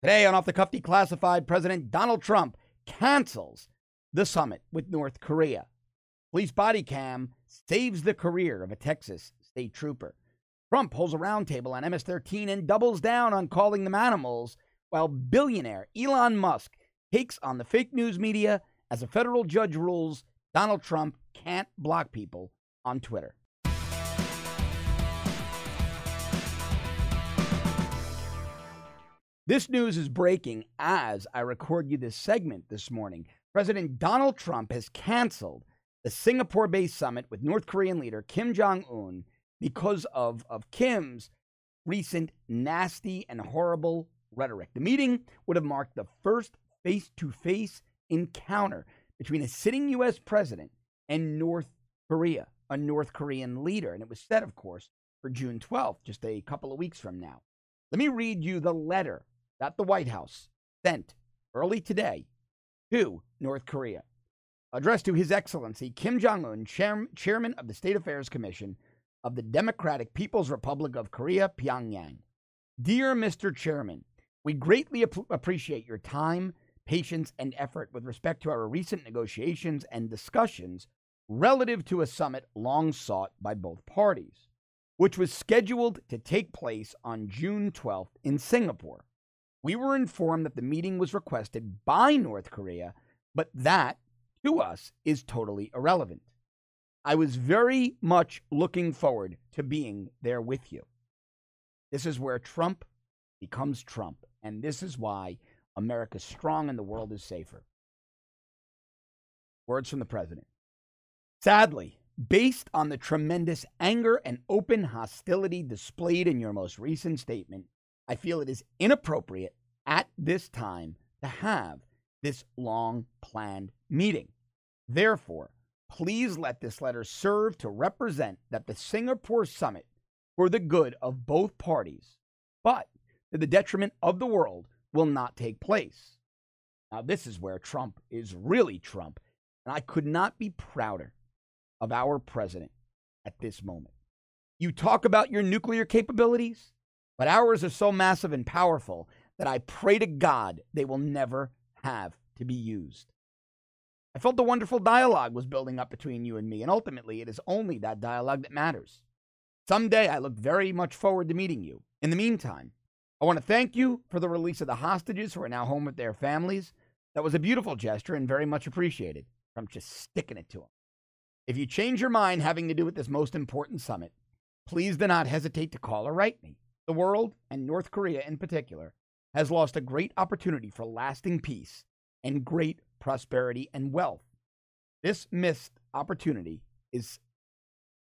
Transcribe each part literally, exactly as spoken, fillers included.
Today on Off the Cuff Declassified, President Donald Trump cancels the summit with North Korea. Police body cam saves the career of a Texas state trooper. Trump holds a roundtable on M S thirteen and doubles down on calling them animals, while billionaire Elon Musk takes on the fake news media as a federal judge rules Donald Trump can't block people on Twitter. This news is breaking as I record you this segment this morning. President Donald Trump has canceled the Singapore-based summit with North Korean leader Kim Jong-un because of, of Kim's recent nasty and horrible rhetoric. The meeting would have marked the first face-to-face encounter between a sitting U S president and North Korea, a North Korean leader. And it was set, of course, for June twelfth, just a couple of weeks from now. Let me read you the letter that the White House sent early today to North Korea, addressed to His Excellency Kim Jong-un, chair, Chairman of the State Affairs Commission of the Democratic People's Republic of Korea, Pyongyang. Dear Mister Chairman, we greatly ap- appreciate your time, patience, and effort with respect to our recent negotiations and discussions relative to a summit long sought by both parties, which was scheduled to take place on June twelfth in Singapore. We were informed that the meeting was requested by North Korea, but that, to us, is totally irrelevant. I was very much looking forward to being there with you. This is where Trump becomes Trump, and this is why America's strong and the world is safer. Words from the president. Sadly, based on the tremendous anger and open hostility displayed in your most recent statement, I feel it is inappropriate at this time to have this long-planned meeting. Therefore, please let this letter serve to represent that the Singapore summit for the good of both parties, but to the detriment of the world, will not take place. Now, this is where Trump is really Trump, and I could not be prouder of our president at this moment. You talk about your nuclear capabilities, but ours are so massive and powerful that I pray to God they will never have to be used. I felt the wonderful dialogue was building up between you and me, and ultimately it is only that dialogue that matters. Someday I look very much forward to meeting you. In the meantime, I want to thank you for the release of the hostages who are now home with their families. That was a beautiful gesture and very much appreciated. I'm just sticking it to them. If you change your mind having to do with this most important summit, please do not hesitate to call or write me. The world, and North Korea in particular, has lost a great opportunity for lasting peace and great prosperity and wealth. This missed opportunity is,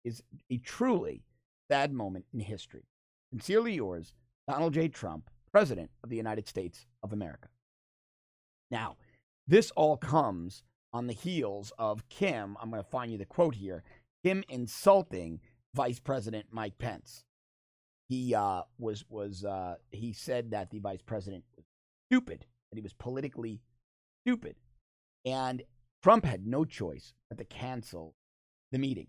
is a truly sad moment in history. Sincerely yours, Donald J. Trump, President of the United States of America. Now, this all comes on the heels of Kim, I'm going to find you the quote here, Kim insulting Vice President Mike Pence. He uh, was, was uh, he said that the Vice President was stupid, that he was politically stupid. And Trump had no choice but to cancel the meeting.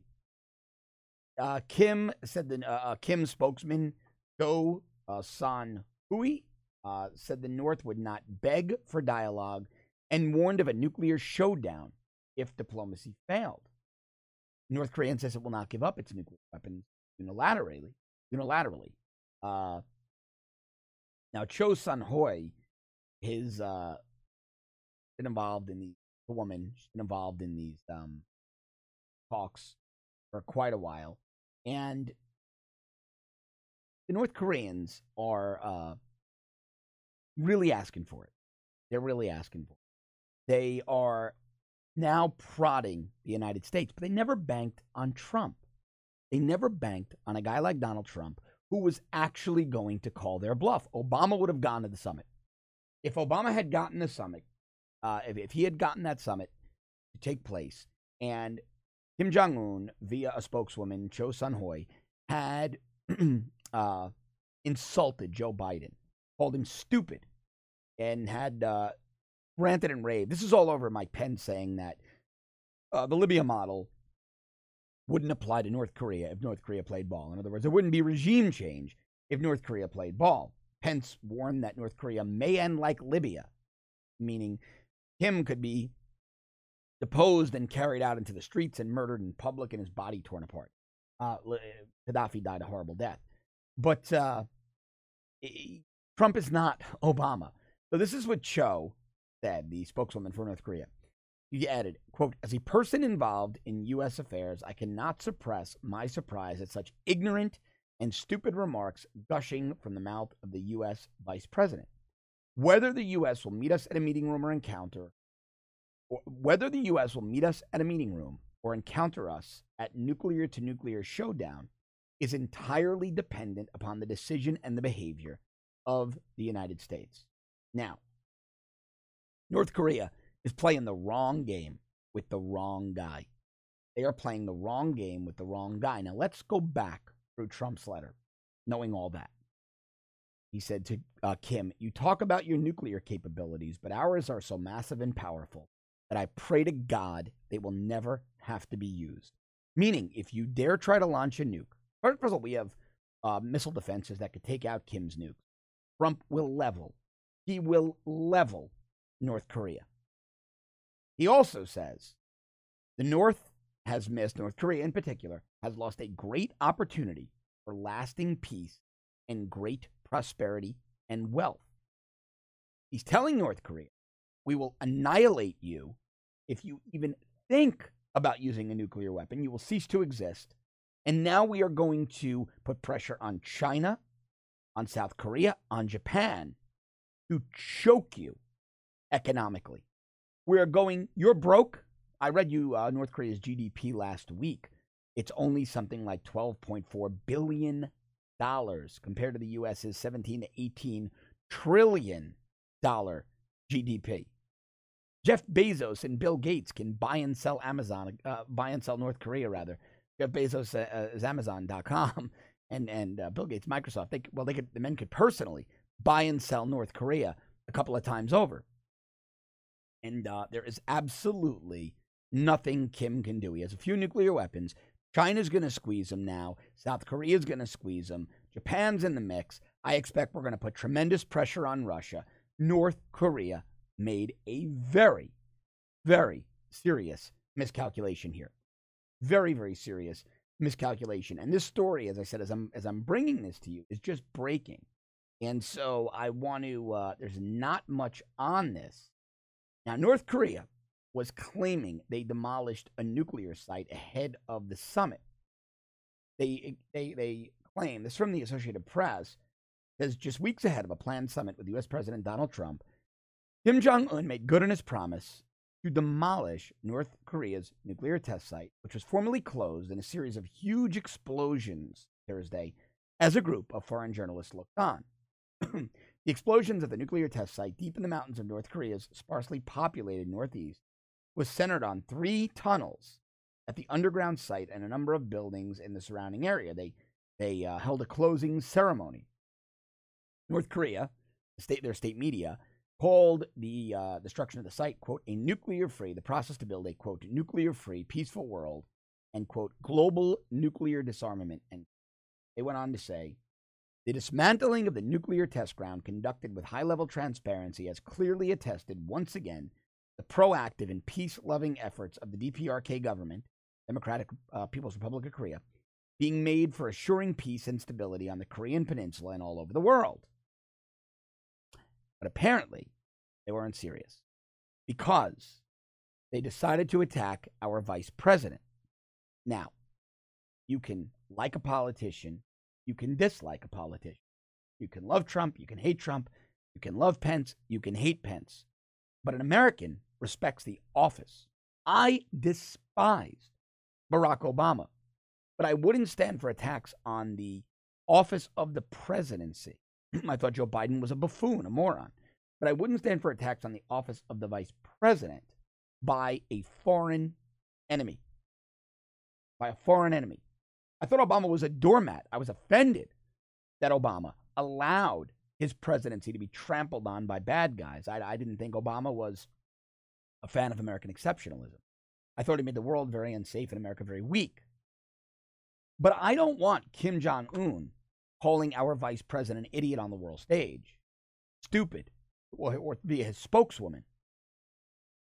Uh, Kim said the uh, Kim spokesman, Cho uh, Son-hui, uh, said the North would not beg for dialogue and warned of a nuclear showdown if diplomacy failed. North Korea says it will not give up its nuclear weapons unilaterally. Unilaterally. Uh, now, Cho Son-hui, his uh, been involved in these. The woman, she's been involved in these um, talks for quite a while, and the North Koreans are uh, really asking for it. They're really asking for it. They are now prodding the United States, but they never banked on Trump. They never banked on a guy like Donald Trump who was actually going to call their bluff. Obama would have gone to the summit. If Obama had gotten the summit, uh, if, if he had gotten that summit to take place, and Kim Jong-un, via a spokeswoman, Cho Son-hui, had uh, insulted Joe Biden, called him stupid, and had uh, ranted and raved. This is all over Mike Pence saying that uh, the Libya model wouldn't apply to North Korea if North Korea played ball. In other words, there wouldn't be regime change if North Korea played ball. Pence warned that North Korea may end like Libya, meaning Kim could be deposed and carried out into the streets and murdered in public and his body torn apart. Uh, Gaddafi died a horrible death. But uh, Trump is not Obama. So this is what Cho said, the spokeswoman for North Korea. He added, quote, "As a person involved in U S affairs, I cannot suppress my surprise at such ignorant and stupid remarks gushing from the mouth of the U S vice president. Whether the U S will meet us at a meeting room or encounter, or whether the U S will meet us at a meeting room or encounter us at nuclear-to-nuclear showdown is entirely dependent upon the decision and the behavior of the United States." Now, North Korea is playing the wrong game with the wrong guy. They are playing the wrong game with the wrong guy. Now, let's go back through Trump's letter, knowing all that. He said to uh, Kim, "You talk about your nuclear capabilities, but ours are so massive and powerful that I pray to God they will never have to be used." Meaning, if you dare try to launch a nuke, first of all, we have uh, missile defenses that could take out Kim's nuke. Trump will level. He will level North Korea. He also says the North has missed, North Korea in particular, has lost a great opportunity for lasting peace and great prosperity and wealth. He's telling North Korea, we will annihilate you if you even think about using a nuclear weapon. You will cease to exist. And now we are going to put pressure on China, on South Korea, on Japan to choke you economically. We are going, you're broke. I read you uh, North Korea's G D P last week. It's only something like twelve point four billion dollars compared to the U S's seventeen to eighteen trillion dollars G D P. Jeff Bezos and Bill Gates can buy and sell Amazon, uh, buy and sell North Korea, rather. Jeff Bezos uh, is Amazon dot com, and and uh, Bill Gates, Microsoft. They, well, they could, the men could personally buy and sell North Korea a couple of times over. And uh, there is absolutely nothing Kim can do. He has a few nuclear weapons. China's going to squeeze him now. South Korea's going to squeeze him. Japan's in the mix. I expect we're going to put tremendous pressure on Russia. North Korea made a very, very serious miscalculation here. Very, very serious miscalculation. And this story, as I said, as I'm, as I'm bringing this to you, is just breaking. And so I want to, uh, there's not much on this. Now, North Korea was claiming they demolished a nuclear site ahead of the summit. They, they, they claim, this is from the Associated Press, says just weeks ahead of a planned summit with U S President Donald Trump, Kim Jong-un made good on his promise to demolish North Korea's nuclear test site, which was formally closed in a series of huge explosions Thursday as a group of foreign journalists looked on. The explosions of the nuclear test site deep in the mountains of North Korea's sparsely populated northeast was centered on three tunnels at the underground site and a number of buildings in the surrounding area. They, they uh, held a closing ceremony. North Korea, the state, their state media, called the uh, destruction of the site, quote, a nuclear-free, the process to build a, quote, nuclear-free, peaceful world, and, quote, global nuclear disarmament. And they went on to say, the dismantling of the nuclear test ground conducted with high-level transparency has clearly attested once again the proactive and peace-loving efforts of the D P R K government, Democratic uh, People's Republic of Korea, being made for assuring peace and stability on the Korean peninsula and all over the world. But apparently, they weren't serious because they decided to attack our vice president. Now, you can like a politician. You can dislike a politician. You can love Trump. You can hate Trump. You can love Pence. You can hate Pence. But an American respects the office. I despised Barack Obama, but I wouldn't stand for attacks on the office of the presidency. I thought Joe Biden was a buffoon, a moron. But I wouldn't stand for attacks on the office of the vice president by a foreign enemy. By a foreign enemy. I thought Obama was a doormat. I was offended that Obama allowed his presidency to be trampled on by bad guys. I, I didn't think Obama was a fan of American exceptionalism. I thought he made the world very unsafe and America very weak. But I don't want Kim Jong-un calling our vice president an idiot on the world stage. Stupid. Or, or be his spokeswoman.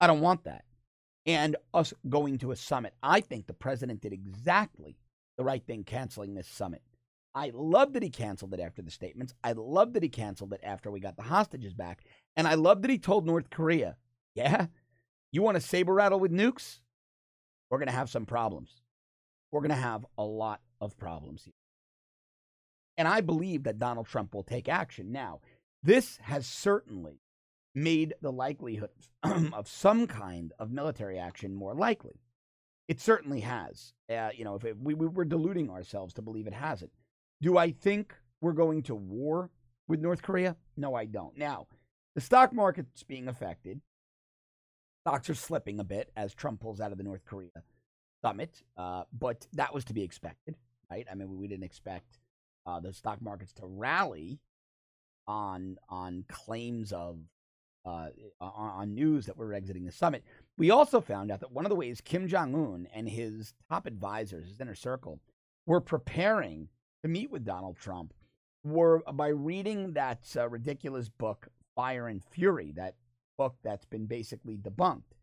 I don't want that. And us going to a summit. I think the president did exactly the right thing canceling this summit. I love that he canceled it after the statements. I love that he canceled it after we got the hostages back. And I love that he told North Korea, yeah, you want to saber rattle with nukes? We're going to have some problems. We're going to have a lot of problems here. And I believe that Donald Trump will take action. Now, this has certainly made the likelihood of some kind of military action more likely. It certainly has. Uh, you know, if it, we, we were deluding ourselves to believe it hasn't. Do I think we're going to war with North Korea? No, I don't. Now, the stock market's being affected. Stocks are slipping a bit as Trump pulls out of the North Korea summit, uh, but that was to be expected, right? I mean, we didn't expect uh, the stock markets to rally on on claims of uh, on news that we're exiting the summit. We also found out that one of the ways Kim Jong-un and his top advisors, his inner circle, were preparing to meet with Donald Trump were by reading that uh, ridiculous book, Fire and Fury, that book that's been basically debunked.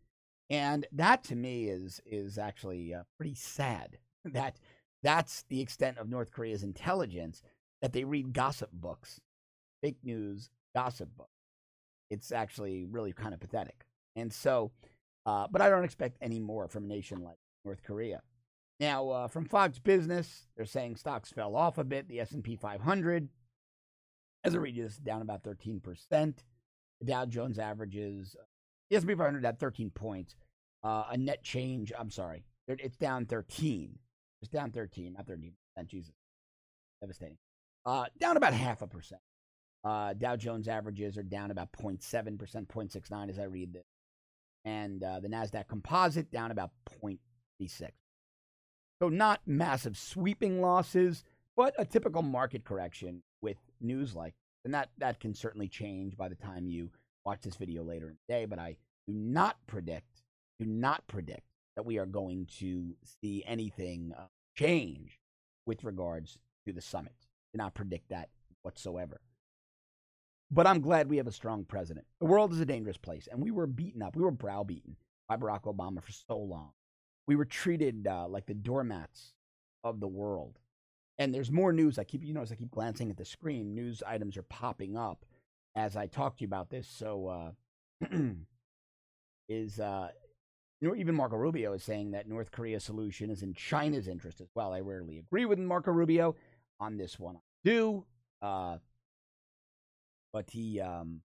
And that to me is is actually uh, pretty sad, that that's the extent of North Korea's intelligence, that they read gossip books, fake news gossip books. It's actually really kind of pathetic. And so, uh, but I don't expect any more from a nation like North Korea. Now, uh, from Fox Business, they're saying stocks fell off a bit. The S and P five hundred, as I read you, this is down about thirteen percent. The Dow Jones averages, the S and P five hundred at thirteen points, uh, a net change, I'm sorry, it's down thirteen. It's down thirteen, not thirteen percent, Jesus, devastating. Uh, down about half a percent. Uh, Dow Jones averages are down about zero point seven percent, zero point six nine as I read this. And uh, the NASDAQ composite down about zero point three six. So not massive sweeping losses, but a typical market correction with news like this. And that, that can certainly change by the time you watch this video later in the day, but I do not predict, do not predict that we are going to see anything uh, change with regards to the summit. Do not predict that whatsoever. But I'm glad we have a strong president. The world is a dangerous place, and we were beaten up. We were browbeaten by Barack Obama for so long. We were treated uh, like the doormats of the world. And there's more news. I keep, you notice I keep glancing at the screen. News items are popping up as I talk to you about this. So uh, is uh, even Marco Rubio is saying that North Korea's solution is in China's interest as well. I rarely agree with Marco Rubio on this one. I do, uh, but he um,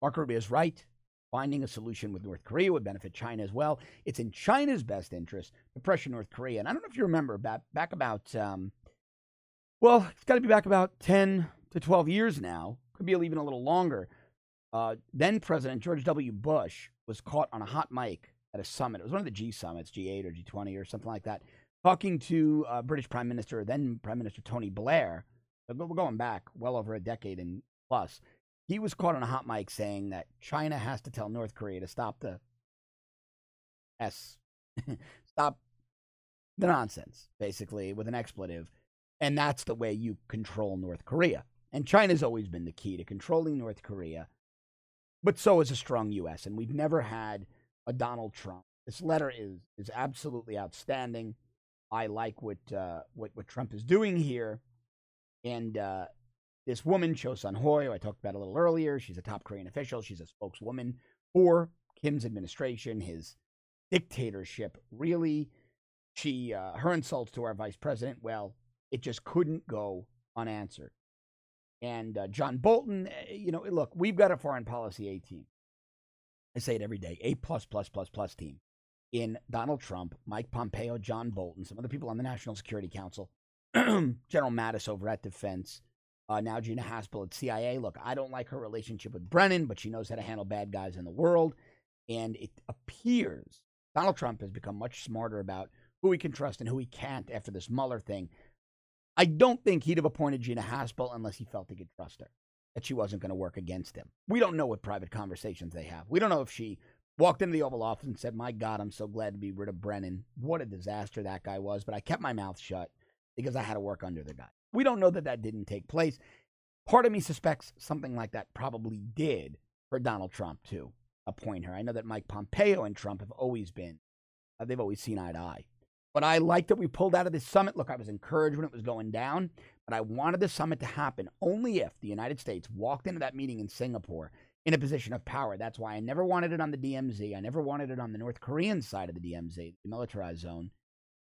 Marco Rubio is right. Finding a solution with North Korea would benefit China as well. It's in China's best interest to pressure North Korea. And I don't know if you remember back back about um, well, it's got to be back about ten to twelve years now. Could be even a little longer. Uh, then President George W. Bush was caught on a hot mic at a summit. It was one of the G summits, G eight or G twenty or something like that, talking to uh, British Prime Minister, then Prime Minister Tony Blair. We're going back well over a decade and plus. He was caught on a hot mic saying that China has to tell North Korea to stop the S, stop the nonsense, basically, with an expletive. And that's the way you control North Korea. And China's always been the key to controlling North Korea, but so is a strong U S. And we've never had a Donald Trump. This letter is is absolutely outstanding. I like what uh, what, what Trump is doing here. And uh, this woman, Cho Son-hui, who I talked about a little earlier, she's a top Korean official. She's a spokeswoman for Kim's administration, his dictatorship. Really, she uh, her insults to our vice president, well, it just couldn't go unanswered. And uh, John Bolton, you know, look, we've got a foreign policy A team. I say it every day, A plus plus plus plus team in Donald Trump, Mike Pompeo, John Bolton, some other people on the National Security Council, General Mattis over at Defense, uh, now Gina Haspel at C I A. Look, I don't like her relationship with Brennan, but she knows how to handle bad guys in the world. And it appears Donald Trump has become much smarter about who he can trust and who he can't after this Mueller thing. I don't think he'd have appointed Gina Haspel unless he felt he could trust her, that she wasn't going to work against him. We don't know what private conversations they have. We don't know if she walked into the Oval Office and said, my God, I'm so glad to be rid of Brennan. What a disaster that guy was. But I kept my mouth shut because I had to work under the guy. We don't know that that didn't take place. Part of me suspects something like that probably did for Donald Trump to appoint her. I know that Mike Pompeo and Trump have always been, uh, they've always seen eye to eye. But I like that we pulled out of this summit. Look, I was encouraged when it was going down, but I wanted the summit to happen only if the United States walked into that meeting in Singapore in a position of power. That's why I never wanted it on the D M Z. I never wanted it on the North Korean side of the D M Z, the militarized zone.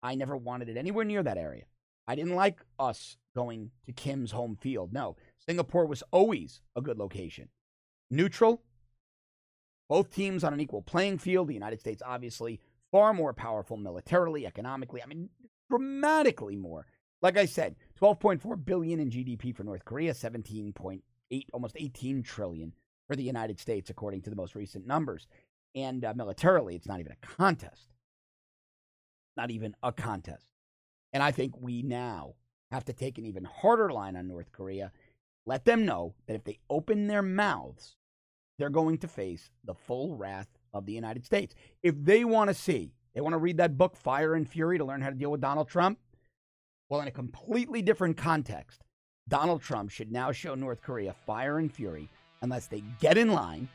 I never wanted it anywhere near that area. I didn't like us going to Kim's home field. No, Singapore was always a good location. Neutral, both teams on an equal playing field. The United States obviously far more powerful militarily, economically. I mean, dramatically more. Like I said, twelve point four billion dollars in G D P for North Korea, seventeen point eight, almost eighteen trillion dollars for the United States, according to the most recent numbers. And uh, militarily, it's not even a contest. Not even a contest. And I think we now have to take an even harder line on North Korea. Let them know that if they open their mouths, they're going to face the full wrath of the United States. If they want to see, they want to read that book, Fire and Fury, to learn how to deal with Donald Trump, well, in a completely different context, Donald Trump should now show North Korea fire and fury unless they get in line,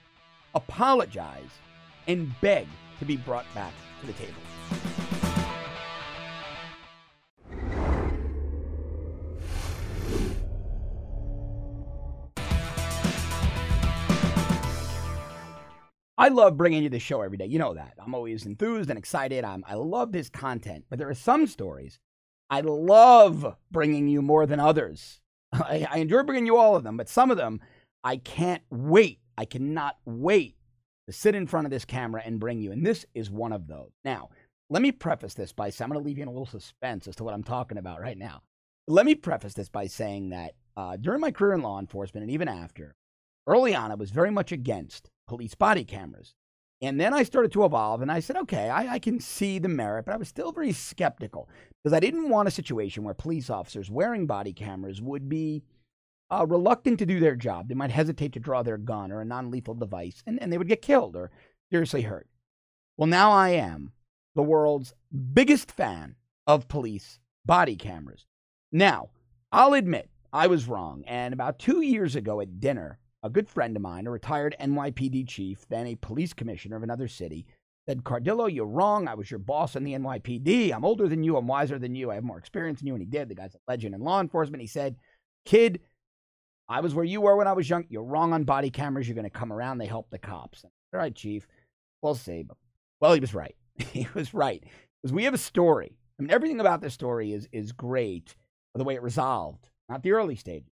apologize, and beg to be brought back to the table. I love bringing you this show every day. You know that. I'm always enthused and excited. I'm, I love this content. But there are some stories I love bringing you more than others. I, I enjoy bringing you all of them, but some of them I can't wait. I cannot wait to sit in front of this camera and bring you. And this is one of those. Now, let me preface this by saying, I'm going to leave you in a little suspense as to what I'm talking about right now. Let me preface this by saying that uh, during my career in law enforcement and even after, early on, I was very much against police body cameras. And then I started to evolve and I said, okay, I, I can see the merit, but I was still very skeptical because I didn't want a situation where police officers wearing body cameras would be uh, reluctant to do their job. They might hesitate to draw their gun or a non-lethal device and, and they would get killed or seriously hurt. Well, now I am the world's biggest fan of police body cameras. Now, I'll admit I was wrong. And about two years ago at dinner, a good friend of mine, a retired N Y P D chief, then a police commissioner of another city, said, Cardillo, you're wrong. I was your boss in the N Y P D. I'm older than you. I'm wiser than you. I have more experience than you. And he did. The guy's a legend in law enforcement. He said, kid, I was where you were when I was young. You're wrong on body cameras. You're going to come around. They help the cops. Said, all right, chief. We'll save them. Well, he was right. He was right. Because we have a story. I mean, everything about this story is, is great. The way it resolved, not the early stages,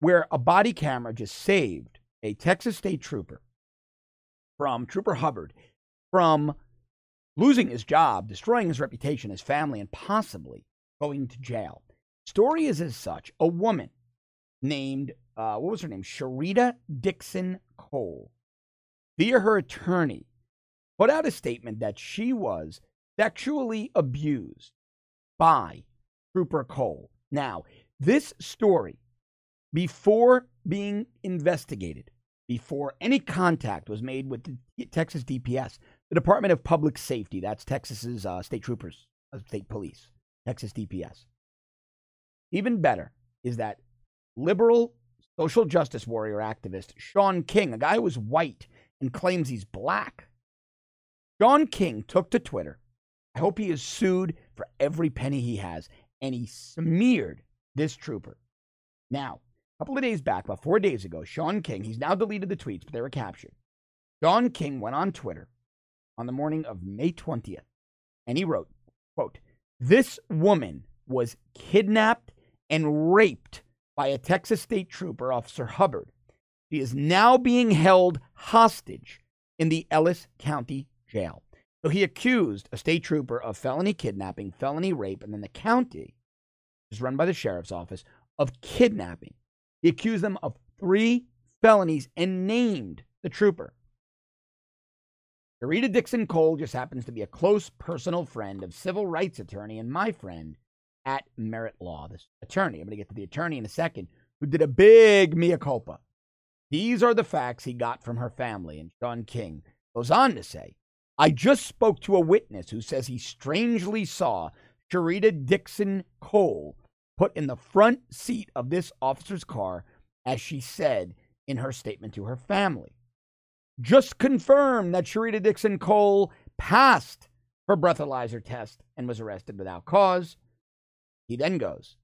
where a body camera just saved a Texas state trooper from Trooper Hubbard from losing his job, destroying his reputation, his family, and possibly going to jail. Story is as such, a woman named, uh, what was her name? Sharita Dixon Cole, via her attorney, put out a statement that she was sexually abused by Trooper Cole. Now, this story, before being investigated, before any contact was made with the Texas D P S, the Department of Public Safety, that's Texas's uh, state troopers, uh, state police, Texas D P S. Even better is that liberal social justice warrior activist, Sean King, a guy who was white and claims he's black. Sean King took to Twitter. I hope he is sued for every penny he has. And he smeared this trooper. Now, a couple of days back, about four days ago, Sean King, he's now deleted the tweets, but they were captured. Sean King went on Twitter on the morning of May twentieth, and he wrote, quote, this woman was kidnapped and raped by a Texas state trooper, Officer Hubbard. She is now being held hostage in the Ellis County Jail. So he accused a state trooper of felony kidnapping, felony rape, and then the county, which is run by the sheriff's office, of kidnapping. He accused them of three felonies and named the trooper. Sharita Dixon Cole just happens to be a close personal friend of civil rights attorney and my friend at Merritt Law, this attorney. I'm going to get to the attorney in a second, who did a big mea culpa. These are the facts he got from her family. And Sean King goes on to say, I just spoke to a witness who says he strangely saw Sharita Dixon Cole put in the front seat of this officer's car, as she said in her statement to her family. Just confirmed that Sharita Dixon Cole passed her breathalyzer test and was arrested without cause. He then goes,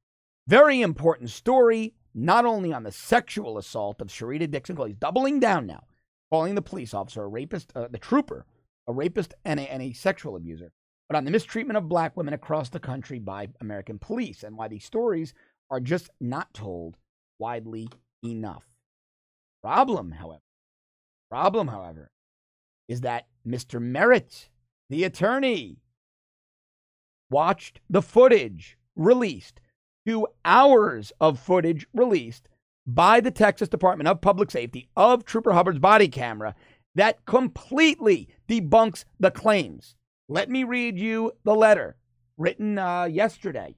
very important story, not only on the sexual assault of Sharita Dixon Cole, he's doubling down now, calling the police officer a rapist, uh, the trooper, a rapist and a, and a sexual abuser, but on the mistreatment of black women across the country by American police and why these stories are just not told widely enough. Problem, however, problem, however, is that Mister Merritt, the attorney, watched the footage released, two hours of footage released by the Texas Department of Public Safety of Trooper Hubbard's body camera that completely debunks the claims. Let me read you the letter written uh, yesterday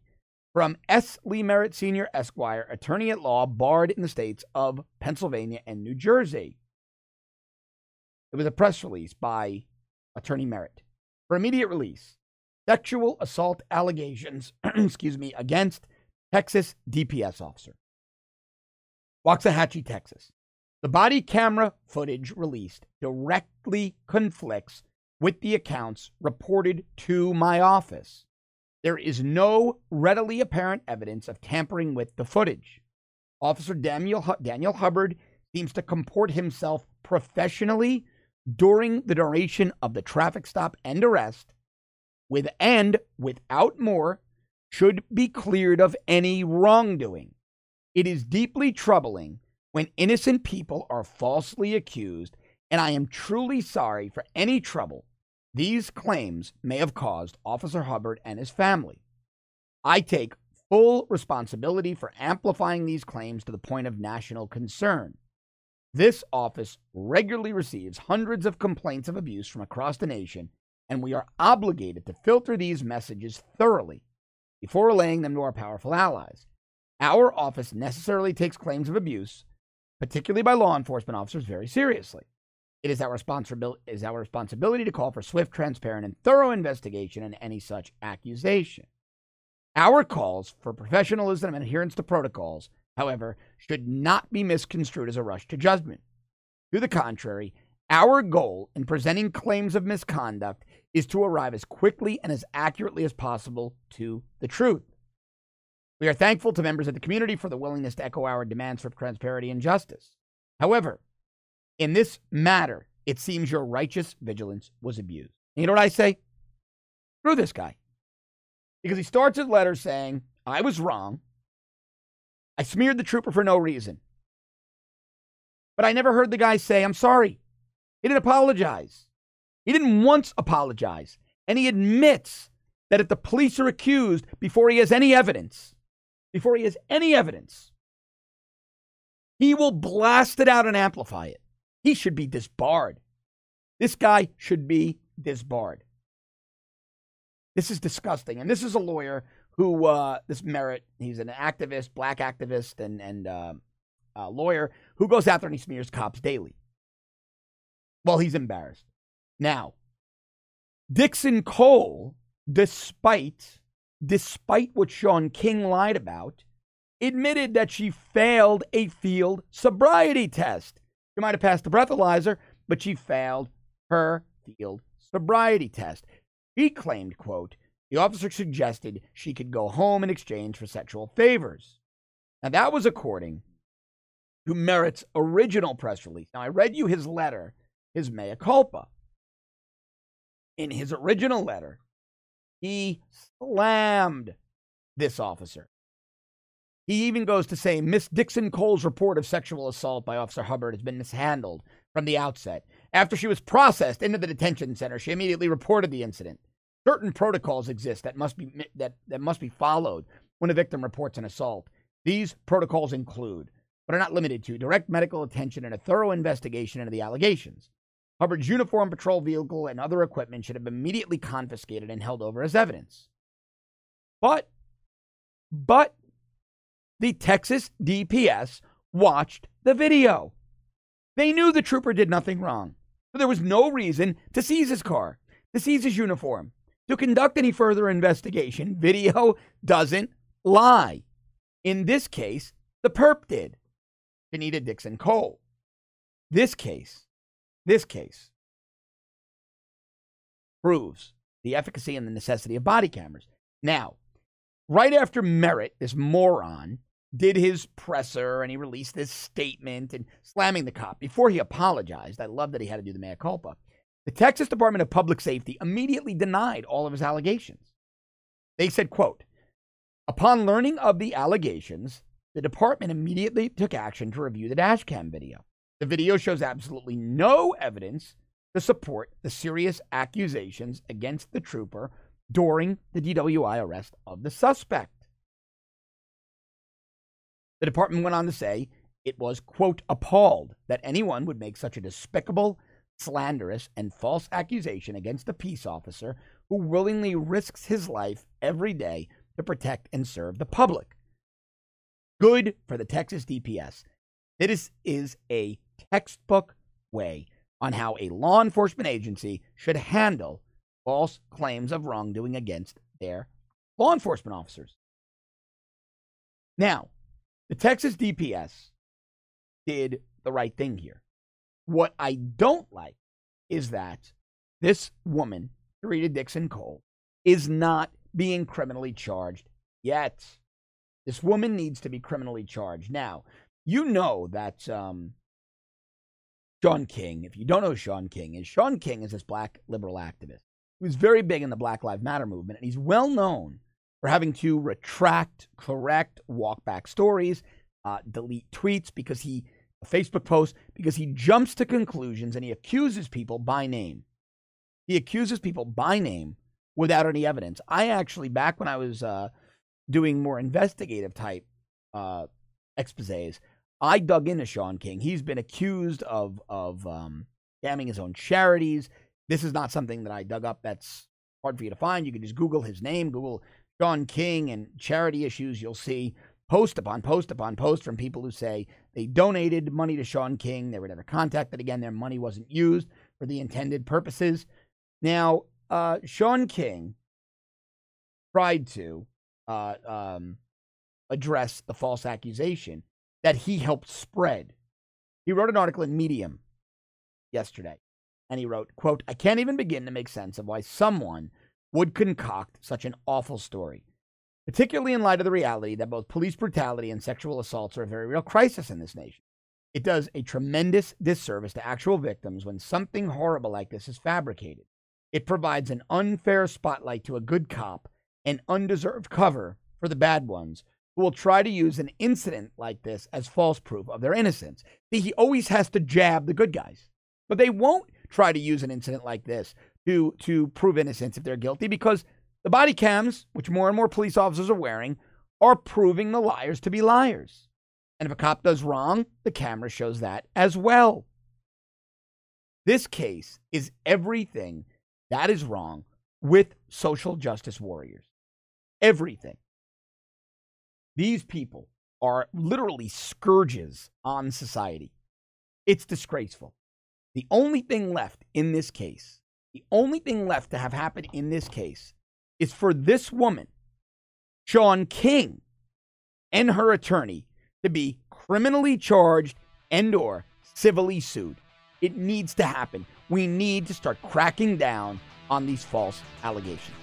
from S. Lee Merritt, Senior Esquire, attorney at law, barred in the states of Pennsylvania and New Jersey. It was a press release by Attorney Merritt. For immediate release, sexual assault allegations, excuse me, against Texas D P S officer. Waxahachie, Texas. The body camera footage released directly conflicts with the accounts reported to my office. There is no readily apparent evidence of tampering with the footage. Officer Daniel, Daniel Hubbard seems to comport himself professionally during the duration of the traffic stop and arrest, with and without more, should be cleared of any wrongdoing. It is deeply troubling when innocent people are falsely accused, and I am truly sorry for any trouble these claims may have caused Officer Hubbard and his family. I take full responsibility for amplifying these claims to the point of national concern. This office regularly receives hundreds of complaints of abuse from across the nation, and we are obligated to filter these messages thoroughly before relaying them to our powerful allies. Our office necessarily takes claims of abuse, particularly by law enforcement officers, very seriously. It is our, responsibil- is our responsibility to call for swift, transparent, and thorough investigation in any such accusation. Our calls for professionalism and adherence to protocols, however, should not be misconstrued as a rush to judgment. To the contrary, our goal in presenting claims of misconduct is to arrive as quickly and as accurately as possible to the truth. We are thankful to members of the community for the willingness to echo our demands for transparency and justice. However, in this matter, it seems your righteous vigilance was abused. And you know what I say? Screw this guy. Because he starts his letter saying, I was wrong. I smeared the trooper for no reason. But I never heard the guy say, I'm sorry. He didn't apologize. He didn't once apologize. And he admits that if the police are accused before he has any evidence, before he has any evidence, he will blast it out and amplify it. He should be disbarred. This guy should be disbarred. This is disgusting. And this is a lawyer who, uh, this Merritt, he's an activist, black activist, and, and uh, a lawyer who goes out there and he smears cops daily. Well, he's embarrassed. Now, Dixon Cole, despite, despite what Sean King lied about, admitted that she failed a field sobriety test. She might have passed the breathalyzer, but she failed her field sobriety test. She claimed, quote, the officer suggested she could go home in exchange for sexual favors. Now, that was according to Merritt's original press release. Now, I read you his letter, his mea culpa. In his original letter, he slammed this officer. He even goes to say, Miss Dixon Cole's report of sexual assault by Officer Hubbard has been mishandled from the outset. After she was processed into the detention center, she immediately reported the incident. Certain protocols exist that must be, that, that must be followed when a victim reports an assault. These protocols include, but are not limited to, direct medical attention and a thorough investigation into the allegations. Hubbard's uniform, patrol vehicle, and other equipment should have been immediately confiscated and held over as evidence. But, but, the Texas D P S watched the video. They knew the trooper did nothing wrong, so there was no reason to seize his car, to seize his uniform, to conduct any further investigation. Video doesn't lie. In this case, the perp did. Sharita Dixon Cole. This case, this case proves the efficacy and the necessity of body cameras. Now, right after Merritt, this moron, did his presser and he released this statement and slamming the cop, before he apologized, I love that he had to do the mea culpa, the Texas Department of Public Safety immediately denied all of his allegations. They said, quote, upon learning of the allegations, the department immediately took action to review the dash cam video. The video shows absolutely no evidence to support the serious accusations against the trooper during the D W I arrest of the suspect. The department went on to say it was, quote, appalled that anyone would make such a despicable, slanderous, and false accusation against a peace officer who willingly risks his life every day to protect and serve the public. Good for the Texas D P S. This is a textbook way on how a law enforcement agency should handle false claims of wrongdoing against their law enforcement officers. Now, the Texas D P S did the right thing here. What I don't like is that this woman, Sharita Dixon Cole, is not being criminally charged yet. This woman needs to be criminally charged. Now, you know that um, Sean King, if you don't know Sean King, is Sean King is this black liberal activist who's very big in the Black Lives Matter movement, and he's well known for having to retract, correct, walk back stories, uh, delete tweets because he, Facebook posts, because he jumps to conclusions and he accuses people by name. He accuses people by name without any evidence. I actually, back when I was uh, doing more investigative type uh, exposés, I dug into Sean King. He's been accused of of um, damning his own charities. This is not something that I dug up. That's hard for you to find. You can just Google his name, Google Sean King and charity issues. You'll see post upon post upon post from people who say they donated money to Sean King. They were never contacted again. Their money wasn't used for the intended purposes. Now, uh, Sean King tried to uh, um, address the false accusation that he helped spread. He wrote an article in Medium yesterday, and he wrote, quote, I can't even begin to make sense of why someone would concoct such an awful story, particularly in light of the reality that both police brutality and sexual assaults are a very real crisis in this nation. It does a tremendous disservice to actual victims when something horrible like this is fabricated. It provides an unfair spotlight to a good cop and undeserved cover for the bad ones who will try to use an incident like this as false proof of their innocence. See, he always has to jab the good guys, but they won't try to use an incident like this to, to prove innocence if they're guilty, because the body cams, which more and more police officers are wearing, are proving the liars to be liars. And if a cop does wrong, the camera shows that as well. This case is everything that is wrong with social justice warriors. Everything. These people are literally scourges on society. It's disgraceful. The only thing left in this case, the only thing left to have happened in this case is for this woman, Sean King, and her attorney to be criminally charged and or civilly sued. It needs to happen. We need to start cracking down on these false allegations.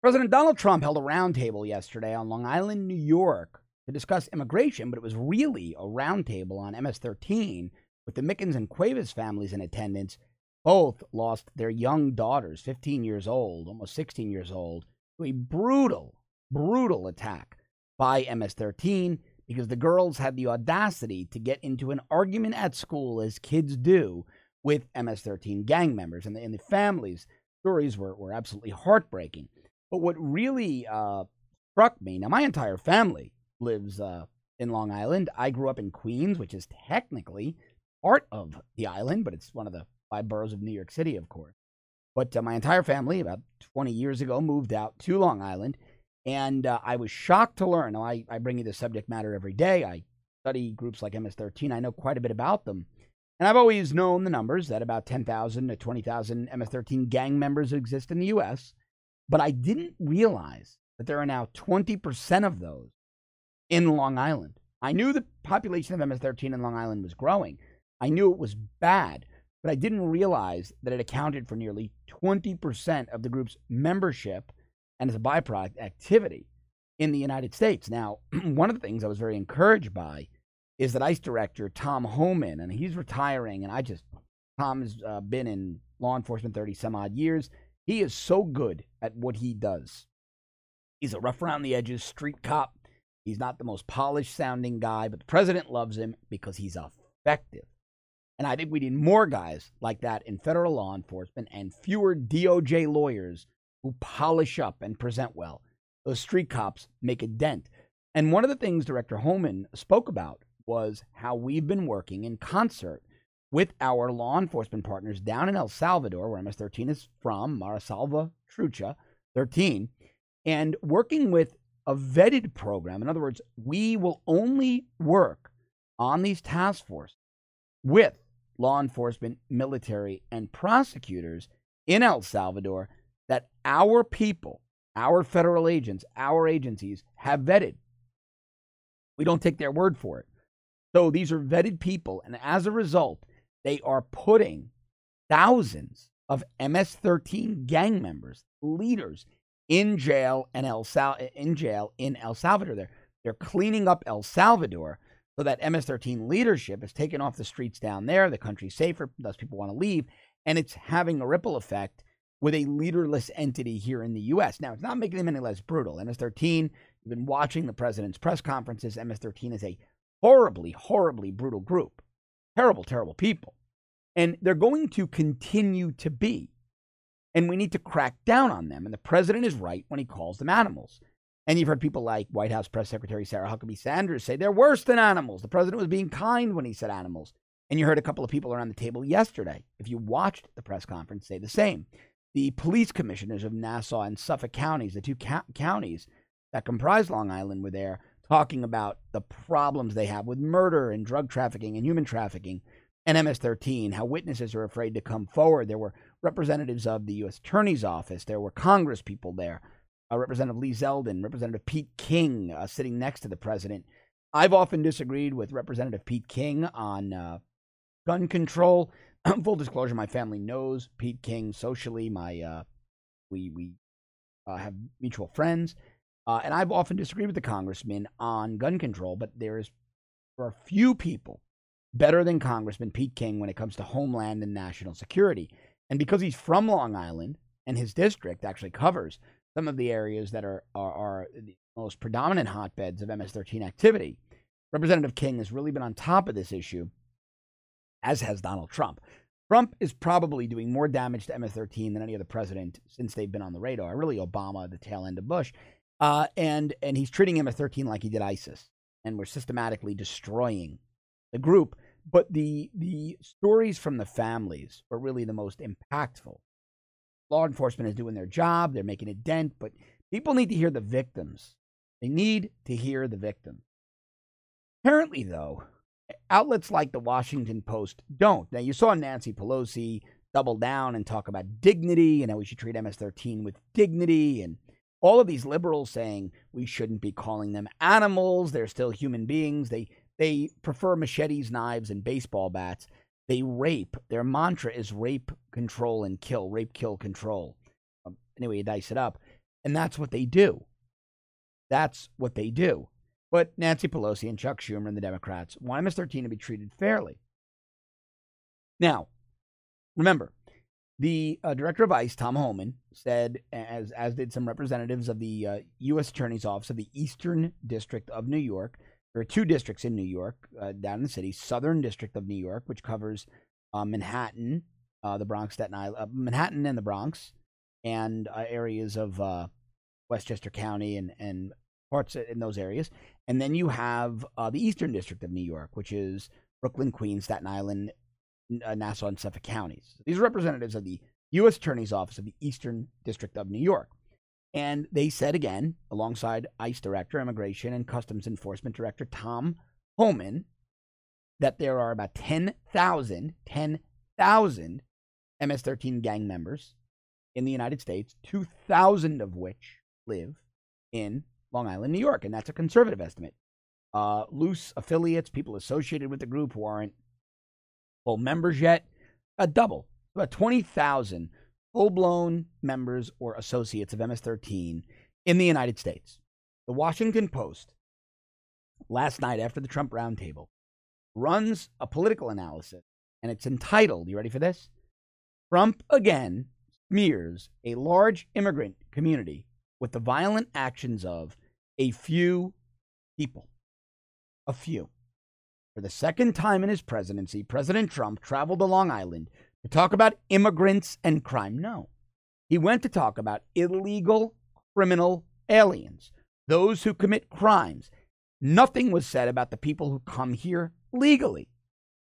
President Donald Trump held a roundtable yesterday on Long Island, New York, to discuss immigration, but it was really a roundtable on M S thirteen with the Mickens and Cuevas families in attendance. Both lost their young daughters, fifteen years old, almost sixteen years old, to a brutal, brutal attack by M S thirteen because the girls had the audacity to get into an argument at school, as kids do, with M S thirteen gang members. And the, and the families' stories were, were absolutely heartbreaking. But what really uh, struck me, now my entire family lives uh, in Long Island. I grew up in Queens, which is technically part of the island, but it's one of the five boroughs of New York City, of course. But uh, my entire family, about twenty years ago, moved out to Long Island, and uh, I was shocked to learn. Now, I, I bring you this subject matter every day. I study groups like M S thirteen. I know quite a bit about them. And I've always known the numbers that about ten thousand to twenty thousand M S thirteen gang members exist in the U S, but I didn't realize that there are now twenty percent of those in Long Island. I knew the population of M S thirteen in Long Island was growing. I knew it was bad, but I didn't realize that it accounted for nearly twenty percent of the group's membership and, as a byproduct, activity in the United States. Now, one of the things I was very encouraged by is that ICE Director Tom Homan, and he's retiring, and I just, Tom's uh, been in law enforcement thirty some odd years. He is so good at what he does. He's a rough around the edges street cop. He's not the most polished sounding guy, but the president loves him because he's effective. And I think we need more guys like that in federal law enforcement and fewer D O J lawyers who polish up and present well. Those street cops make a dent. And one of the things Director Homan spoke about was how we've been working in concert with our law enforcement partners down in El Salvador, where M S thirteen is from, Mara Salva Trucha, thirteen, and working with a vetted program. In other words, we will only work on these task forces with law enforcement, military, and prosecutors in El Salvador that our people, our federal agents, our agencies have vetted. We don't take their word for it. So these are vetted people, and as a result, they are putting thousands of M S thirteen gang members, leaders, in jail and El Sal in jail in El Salvador. There, they're cleaning up El Salvador so that M S thirteen leadership is taken off the streets down there. The country's safer, thus people want to leave, and it's having a ripple effect with a leaderless entity here in the U S. Now, it's not making them any less brutal. M S thirteen, you've been watching the president's press conferences. M S thirteen is a horribly, horribly brutal group. Terrible, terrible people. And they're going to continue to be. And we need to crack down on them. And the president is right when he calls them animals. And you've heard people like White House Press Secretary Sarah Huckabee Sanders say they're worse than animals. The president was being kind when he said animals. And you heard a couple of people around the table yesterday, if you watched the press conference, say the same. The police commissioners of Nassau and Suffolk counties, the two co- counties that comprise Long Island, were there, talking about the problems they have with murder and drug trafficking and human trafficking and M S thirteen, how witnesses are afraid to come forward. There were representatives of the U S Attorney's Office. There were Congress people there, uh, Representative Lee Zeldin, Representative Pete King uh, sitting next to the president. I've often disagreed with Representative Pete King on uh, gun control. Full disclosure, my family knows Pete King socially. My uh, we, we uh, have mutual friends. Uh, and I've often disagreed with the congressman on gun control, but there is, for a few people, better than Congressman Pete King when it comes to homeland and national security. And because he's from Long Island, and his district actually covers some of the areas that are, are, are the most predominant hotbeds of M S thirteen activity, Representative King has really been on top of this issue, as has Donald Trump. Trump is probably doing more damage to M S thirteen than any other president since they've been on the radar, really Obama, the tail end of Bush. Uh, and and he's treating M S thirteen like he did ISIS, and we're systematically destroying the group. But the the stories from the families are really the most impactful. Law enforcement is doing their job; they're making a dent. But people need to hear the victims. They need to hear the victims. Apparently, though, outlets like the Washington Post don't. Now, you saw Nancy Pelosi double down and talk about dignity and how we should treat M S thirteen with dignity, and all of these liberals saying we shouldn't be calling them animals. They're still human beings. They they prefer machetes, knives, and baseball bats. They rape. Their mantra is rape, control, and kill. Rape, kill, control. Um, anyway, you dice it up. And that's what they do. That's what they do. But Nancy Pelosi and Chuck Schumer and the Democrats want M S thirteen to be treated fairly. Now, remember, the uh, director of ICE, Tom Homan, said, as as did some representatives of the uh, U S Attorney's Office of the Eastern District of New York. There are two districts in New York, uh, down in the city, Southern District of New York, which covers uh, Manhattan, uh, the Bronx, Staten Island, uh, Manhattan and the Bronx, and uh, areas of uh, Westchester County and, and parts in those areas. And then you have uh, the Eastern District of New York, which is Brooklyn, Queens, Staten Island, Nassau and Suffolk counties. These are representatives of the U S Attorney's Office of the Eastern District of New York. And they said again, alongside ICE Director, Immigration and Customs Enforcement Director Tom Homan, that there are about ten thousand M S thirteen gang members in the United States, two thousand of which live in Long Island, New York, and that's a conservative estimate. Uh, loose affiliates, people associated with the group who aren't full members yet, a double, about twenty thousand full-blown members or associates of M S thirteen in the United States. The Washington Post, last night after the Trump roundtable, runs a political analysis, and it's entitled, you ready for this? Trump again smears a large immigrant community with the violent actions of a few people. A few. For the second time in his presidency, President Trump traveled to Long Island to talk about immigrants and crime. No. He went to talk about illegal criminal aliens, those who commit crimes. Nothing was said about the people who come here legally.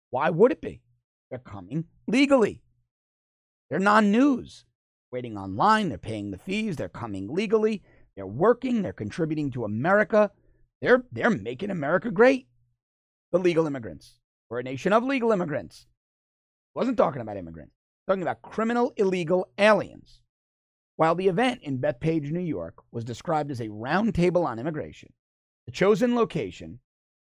Why would it be? They're coming legally. They're non-news. Waiting online, they're paying the fees, they're coming legally, they're working, they're contributing to America, they're, they're making America great. The legal immigrants. We're a nation of legal immigrants. Wasn't talking about immigrants. Talking about criminal illegal aliens. While the event in Bethpage, New York, was described as a roundtable on immigration, the chosen location,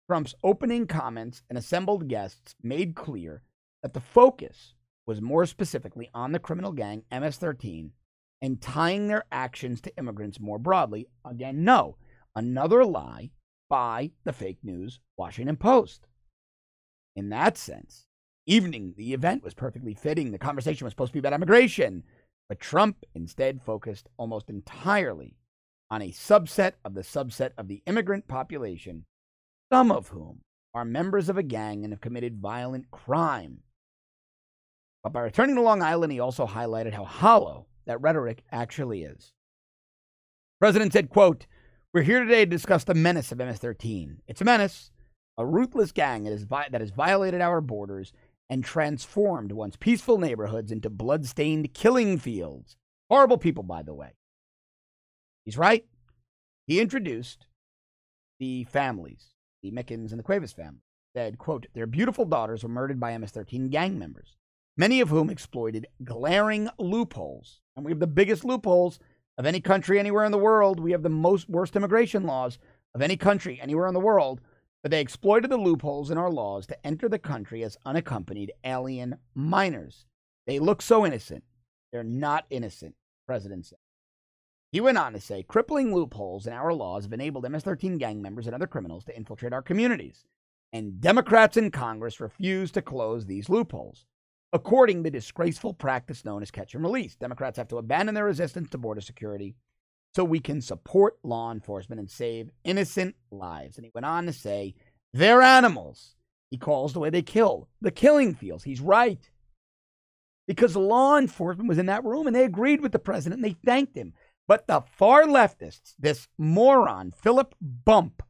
Trump's opening comments and assembled guests made clear that the focus was more specifically on the criminal gang M S thirteen and tying their actions to immigrants more broadly. Again, no, another lie by the fake news Washington Post. In that sense, evening the event was perfectly fitting. The conversation was supposed to be about immigration, but Trump instead focused almost entirely on a subset of the subset of the immigrant population, some of whom are members of a gang and have committed violent crime. But by returning to Long Island, he also highlighted how hollow that rhetoric actually is. The president said, quote, "We're here today to discuss the menace of M S thirteen. It's a menace, a ruthless gang that, is vi- that has violated our borders and transformed once peaceful neighborhoods into blood-stained killing fields." Horrible people, by the way. He's right. He introduced the families, the Mickens and the Cuevas family, said, quote, "Their beautiful daughters were murdered by M S thirteen gang members, many of whom exploited glaring loopholes." And we have the biggest loopholes of any country anywhere in the world. We have the most worst immigration laws of any country anywhere in the world. But they exploited the loopholes in our laws to enter the country as unaccompanied alien minors. They look so innocent. They're not innocent, the president said. He went on to say, "Crippling loopholes in our laws have enabled M S thirteen gang members and other criminals to infiltrate our communities. And Democrats in Congress refuse to close these loopholes. According to the disgraceful practice known as catch and release, Democrats have to abandon their resistance to border security so we can support law enforcement and save innocent lives." And he went on to say, "They're animals." He calls the way they kill the killing fields. He's right. Because law enforcement was in that room and they agreed with the president and they thanked him. But the far leftists, this moron, Philip Bump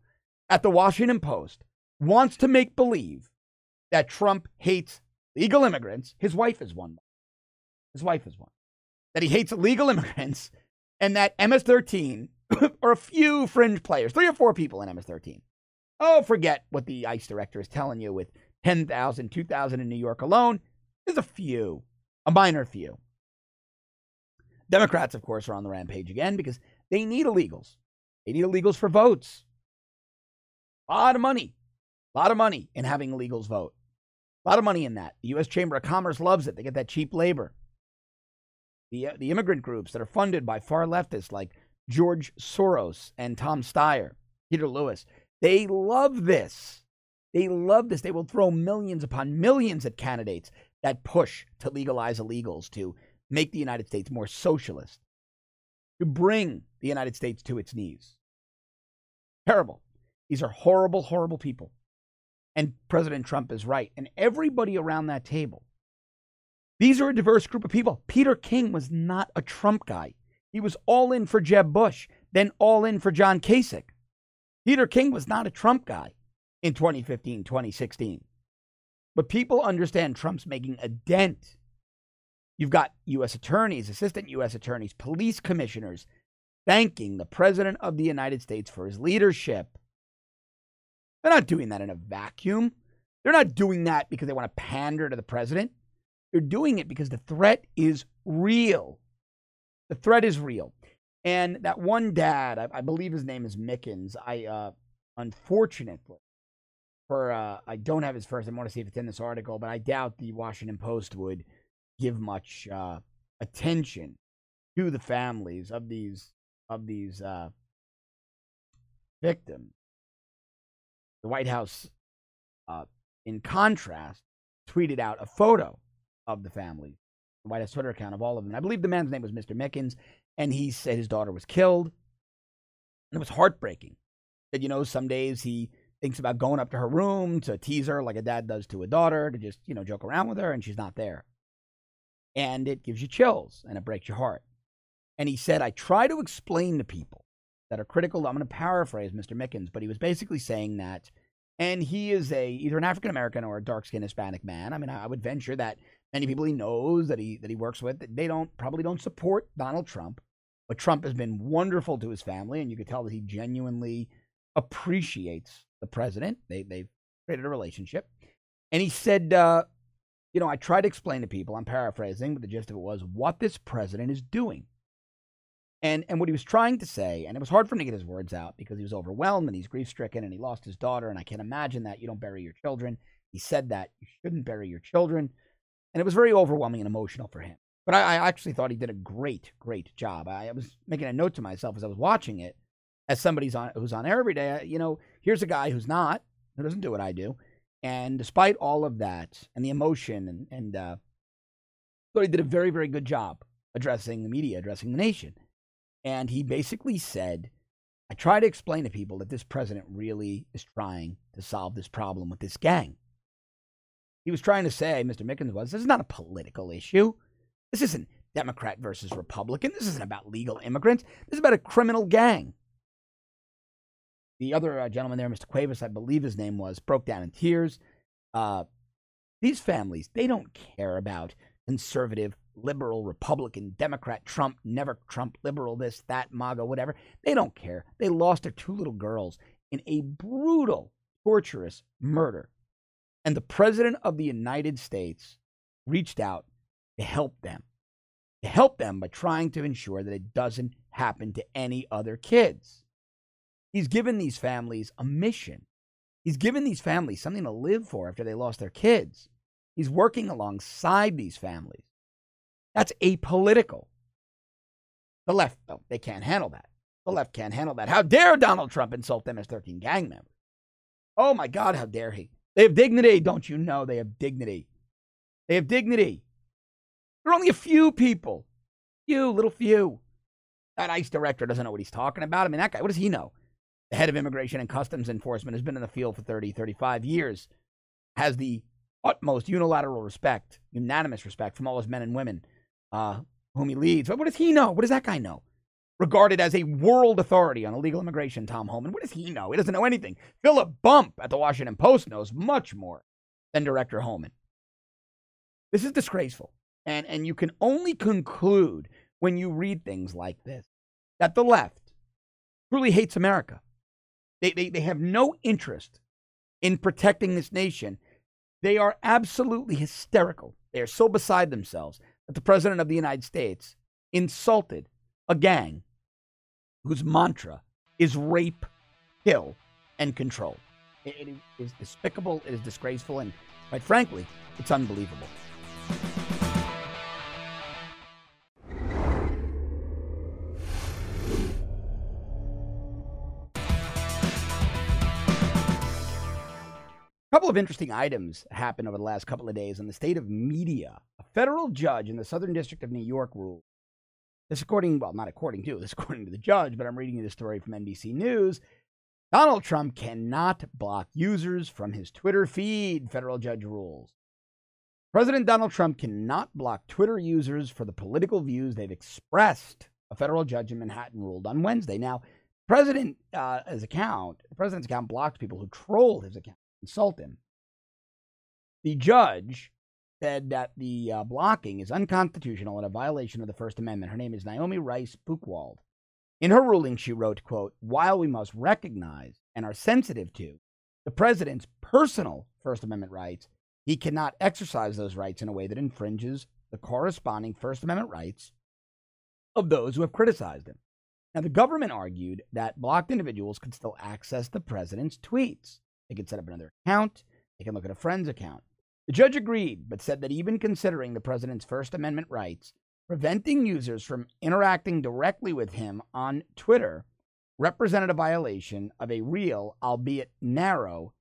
at the Washington Post, wants to make believe that Trump hates legal immigrants. His wife is one. His wife is one. That he hates illegal immigrants and that M S thirteen are a few fringe players, three or four people in M S thirteen. Oh, forget what the ICE director is telling you with ten thousand, two thousand in New York alone. There's a few, a minor few. Democrats, of course, are on the rampage again because they need illegals. They need illegals for votes. A lot of money. A lot of money in having illegals vote. A lot of money in that. The U S Chamber of Commerce loves it. They get that cheap labor. The, the immigrant groups that are funded by far leftists like George Soros and Tom Steyer, Peter Lewis, they love this. They love this. They will throw millions upon millions at candidates that push to legalize illegals, to make the United States more socialist, to bring the United States to its knees. Terrible. These are horrible, horrible people. And President Trump is right. And everybody around that table, these are a diverse group of people. Peter King was not a Trump guy. He was all in for Jeb Bush, then all in for John Kasich. Peter King was not a Trump guy in twenty fifteen, twenty sixteen. But people understand Trump's making a dent. You've got U S attorneys, assistant U S attorneys, police commissioners thanking the president of the United States for his leadership. They're not doing that in a vacuum. They're not doing that because they want to pander to the president. They're doing it because the threat is real. The threat is real. And that one dad, I, I believe his name is Mickens. I, uh, unfortunately, for uh, I don't have his first name. I want to see if it's in this article, but I doubt the Washington Post would give much uh, attention to the families of these of these uh, victims. The White House, uh, in contrast, tweeted out a photo of the family, the White House Twitter account of all of them. I believe the man's name was Mister Mickens, and he said his daughter was killed. And it was heartbreaking. That, you know, some days he thinks about going up to her room to tease her like a dad does to a daughter, to just, you know, joke around with her, and she's not there. And it gives you chills, and it breaks your heart. And he said, I try to explain to people that are critical. I'm going to paraphrase Mister Mickens, but he was basically saying that, and he is a either an African-American or a dark-skinned Hispanic man. I mean, I would venture that many people he knows, that he that he works with, they don't probably don't support Donald Trump, but Trump has been wonderful to his family, and you could tell that he genuinely appreciates the president. They, they've created a relationship. And he said, uh, you know, I try to explain to people, I'm paraphrasing, but the gist of it was what this president is doing. And, and what he was trying to say, and it was hard for him to get his words out because he was overwhelmed and he's grief-stricken and he lost his daughter, and I can't imagine that. You don't bury your children. He said that. You shouldn't bury your children. And it was very overwhelming and emotional for him. But I, I actually thought he did a great, great job. I, I was making a note to myself as I was watching it, as somebody's on, who's on air every day. I, you know, here's a guy who's not, who doesn't do what I do. And despite all of that and the emotion, and, and uh, I thought he did a very, very good job addressing the media, addressing the nation. And he basically said, I try to explain to people that this president really is trying to solve this problem with this gang. He was trying to say, Mister Mickens was, this is not a political issue. This isn't Democrat versus Republican. This isn't about legal immigrants. This is about a criminal gang. The other uh, gentleman there, Mister Cuevas, I believe his name was, broke down in tears. Uh, these families, they don't care about conservative, liberal, Republican, Democrat, Trump, never Trump, liberal, this, that, MAGA, whatever. They don't care. They lost their two little girls in a brutal, torturous murder. And the president of the United States reached out to help them, to help them by trying to ensure that it doesn't happen to any other kids. He's given these families a mission. He's given these families something to live for after they lost their kids. He's working alongside these families. That's apolitical. The left, though, they can't handle that. The left can't handle that. How dare Donald Trump insult them as M S thirteen gang members? Oh, my God, how dare he? They have dignity, don't you know? They have dignity. They have dignity. There are only a few people. Few, little few. That ICE director doesn't know what he's talking about. I mean, that guy, what does he know? The head of Immigration and Customs Enforcement has been in the field for thirty, thirty-five years, has the utmost unilateral respect, unanimous respect from all his men and women uh, whom he leads. But what does he know? What does that guy know? Regarded as a world authority on illegal immigration, Tom Homan. What does he know? He doesn't know anything. Philip Bump at the Washington Post knows much more than Director Homan. This is disgraceful. And, and you can only conclude when you read things like this that the left truly hates America. They, they, they have no interest in protecting this nation. They are absolutely hysterical. They are so beside themselves that the president of the United States insulted a gang whose mantra is rape, kill, and control. It, it is despicable, it is disgraceful, and quite frankly, it's unbelievable. A couple of interesting items happened over the last couple of days in the state of media. A federal judge in the Southern District of New York ruled, this according, well, not according to, this according to the judge, but I'm reading you this story from N B C News. Donald Trump cannot block users from his Twitter feed, federal judge rules. President Donald Trump cannot block Twitter users for the political views they've expressed, a federal judge in Manhattan ruled on Wednesday. Now, President, uh, his account, the president's account blocks people who troll his account, insult him. The judge said that the uh, blocking is unconstitutional and a violation of the First Amendment. Her name is Naomi Rice Buchwald. In her ruling, she wrote, quote, while we must recognize and are sensitive to the president's personal First Amendment rights, he cannot exercise those rights in a way that infringes the corresponding First Amendment rights of those who have criticized him. Now, the government argued that blocked individuals could still access the president's tweets. They could set up another account. They can look at a friend's account. The judge agreed, but said that even considering the president's First Amendment rights, preventing users from interacting directly with him on Twitter represented a violation of a real, albeit narrow,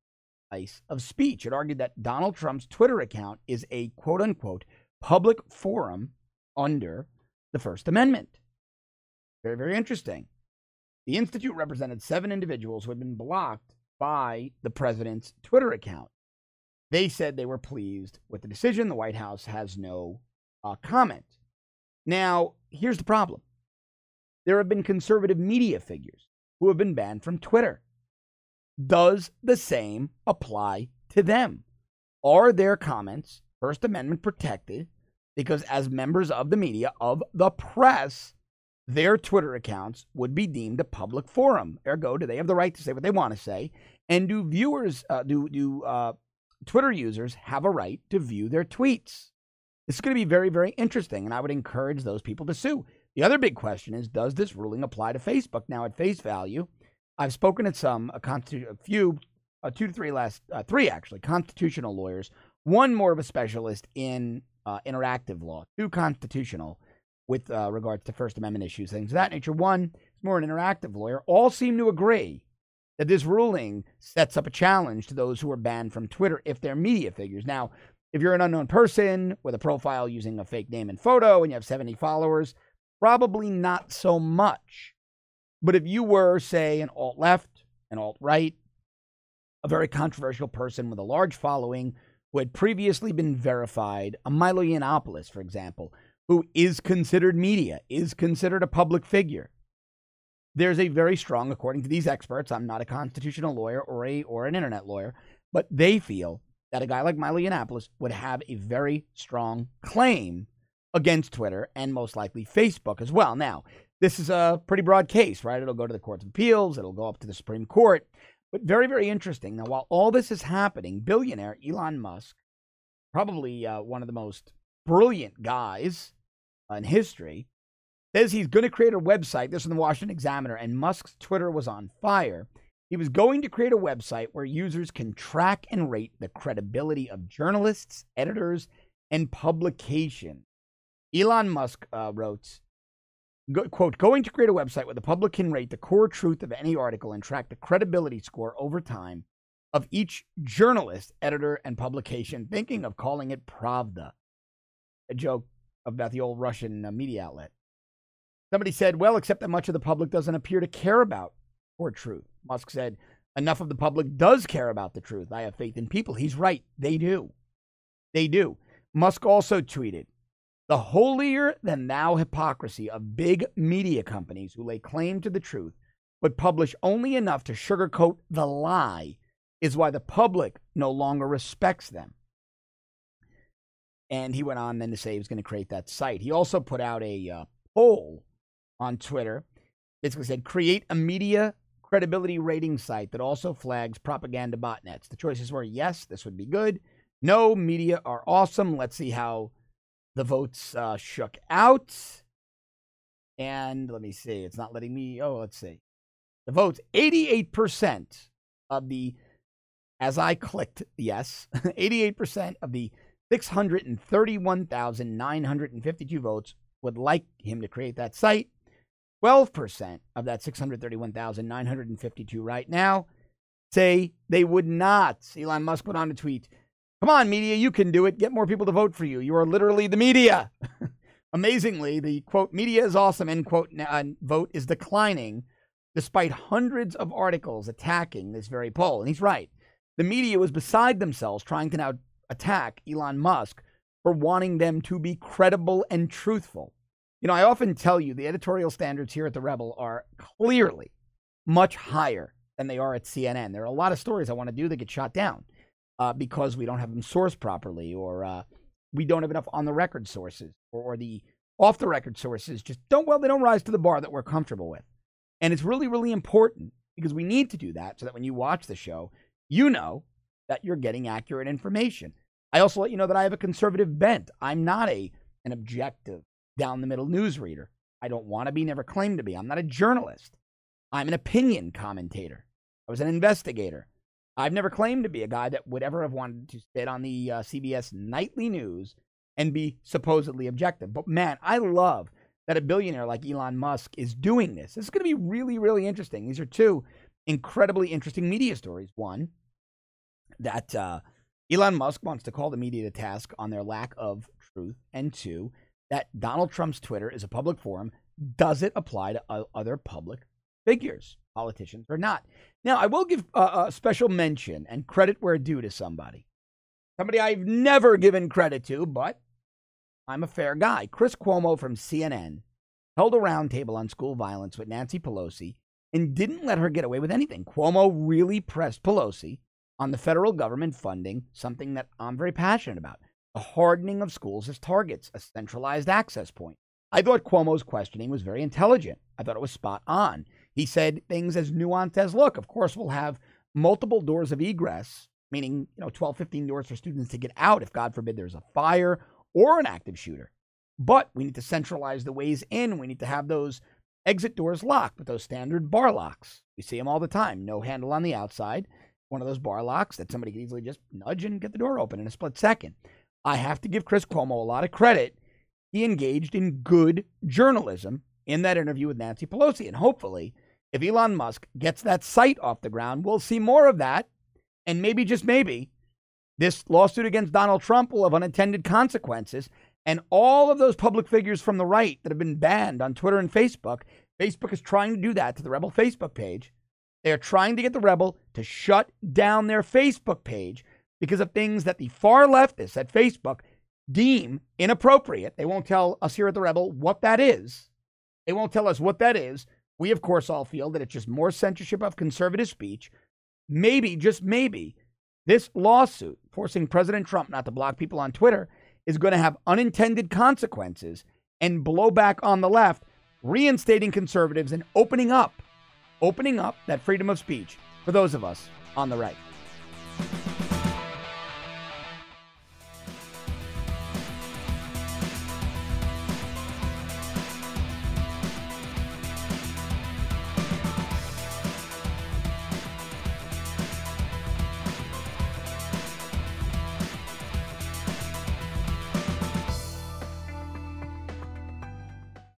slice of speech. It argued that Donald Trump's Twitter account is a quote-unquote public forum under the First Amendment. Very, very interesting. The Institute represented seven individuals who had been blocked by the president's Twitter account. They said they were pleased with the decision. The White House has no uh, comment. Now, here's the problem. There have been conservative media figures who have been banned from Twitter. Does the same apply to them? Are their comments First Amendment protected? Because as members of the media, of the press, their Twitter accounts would be deemed a public forum. Ergo, do they have the right to say what they want to say? And do viewers, uh, do, do uh, Twitter users have a right to view their tweets? This is going to be very, very interesting, and I would encourage those people to sue. The other big question is, does this ruling apply to Facebook? Now, at face value, I've spoken at some, a, constitu- a few, uh, two to three last, uh, three actually, constitutional lawyers, one more of a specialist in uh, interactive law, two constitutional with uh, regards to First Amendment issues, things of that nature. One is more an interactive lawyer. All seem to agree that this ruling sets up a challenge to those who are banned from Twitter if they're media figures. Now, if you're an unknown person with a profile using a fake name and photo and you have seventy followers, probably not so much. But if you were, say, an alt-left, an alt-right, a very controversial person with a large following who had previously been verified, a Milo Yiannopoulos, for example, who is considered media, is considered a public figure, there's a very strong, according to these experts, I'm not a constitutional lawyer or a or an internet lawyer, but they feel that a guy like Milo Yiannopoulos would have a very strong claim against Twitter and most likely Facebook as well. Now, this is a pretty broad case, right? It'll go to the Court of Appeals. It'll go up to the Supreme Court. But very, very interesting. Now, while all this is happening, billionaire Elon Musk, probably uh, one of the most brilliant guys in history, says he's going to create a website. This is in the Washington Examiner, and Musk's Twitter was on fire. He was going to create a website where users can track and rate the credibility of journalists, editors, and publications. Elon Musk uh, wrote, Go, quote, going to create a website where the public can rate the core truth of any article and track the credibility score over time of each journalist, editor, and publication, thinking of calling it Pravda. A joke about the old Russian uh, media outlet. Somebody said, well, except that much of the public doesn't appear to care about core truth. Musk said, enough of the public does care about the truth. I have faith in people. He's right. They do. They do. Musk also tweeted, the holier-than-thou hypocrisy of big media companies who lay claim to the truth but publish only enough to sugarcoat the lie is why the public no longer respects them. And he went on then to say he was going to create that site. He also put out a uh, poll on Twitter. Basically said, create a media credibility rating site that also flags propaganda botnets. The choices were, yes, this would be good. No, media are awesome. Let's see how the votes uh, shook out. And let me see. It's not letting me. Oh, let's see. The votes, eighty-eight percent of the, as I clicked, yes, eighty-eight percent of the six hundred thirty-one thousand nine hundred fifty-two votes would like him to create that site. twelve percent of that six hundred thirty-one thousand nine hundred fifty-two right now say they would not. Elon Musk put on a tweet, come on, media, you can do it. Get more people to vote for you. You are literally the media. Amazingly, the, quote, media is awesome, end quote, uh, vote is declining despite hundreds of articles attacking this very poll. And he's right. The media was beside themselves trying to now attack Elon Musk for wanting them to be credible and truthful. You know, I often tell you the editorial standards here at The Rebel are clearly much higher than they are at C N N. There are a lot of stories I want to do that get shot down. Uh, because we don't have them sourced properly, or uh, we don't have enough on-the-record sources, or, or the off-the-record sources just don't, well, they don't rise to the bar that we're comfortable with. And it's really, really important because we need to do that so that when you watch the show, you know that you're getting accurate information. I also let you know that I have a conservative bent. I'm not a an objective, down-the-middle newsreader. I don't want to be, never claimed to be. I'm not a journalist. I'm an opinion commentator. I was an investigator. I've never claimed to be a guy that would ever have wanted to sit on the uh, C B S nightly news and be supposedly objective. But man, I love that a billionaire like Elon Musk is doing this. This is going to be really, really interesting. These are two incredibly interesting media stories. One, that uh, Elon Musk wants to call the media to task on their lack of truth. And two, that Donald Trump's Twitter is a public forum. Does it apply to other public figures, politicians or not? Now, I will give uh, a special mention and credit where due to somebody. Somebody I've never given credit to, but I'm a fair guy. Chris Cuomo from C N N held a roundtable on school violence with Nancy Pelosi and didn't let her get away with anything. Cuomo really pressed Pelosi on the federal government funding, something that I'm very passionate about. The hardening of schools as targets, a centralized access point. I thought Cuomo's questioning was very intelligent. I thought it was spot on. He said things as nuanced as, look, of course we'll have multiple doors of egress, meaning, you know, twelve, fifteen doors for students to get out if, God forbid, there's a fire or an active shooter. But we need to centralize the ways in. We need to have those exit doors locked with those standard bar locks. We see them all the time. No handle on the outside. One of those bar locks that somebody could easily just nudge and get the door open in a split second. I have to give Chris Cuomo a lot of credit. He engaged in good journalism in that interview with Nancy Pelosi. And hopefully, if Elon Musk gets that site off the ground, we'll see more of that. And maybe, just maybe, this lawsuit against Donald Trump will have unintended consequences. And all of those public figures from the right that have been banned on Twitter and Facebook, Facebook is trying to do that to the Rebel Facebook page. They are trying to get the Rebel to shut down their Facebook page because of things that the far leftists at Facebook deem inappropriate. They won't tell us here at the Rebel what that is. They won't tell us what that is. We, of course, all feel that it's just more censorship of conservative speech. Maybe, just maybe, this lawsuit forcing President Trump not to block people on Twitter is going to have unintended consequences and blowback on the left, reinstating conservatives and opening up, opening up that freedom of speech for those of us on the right.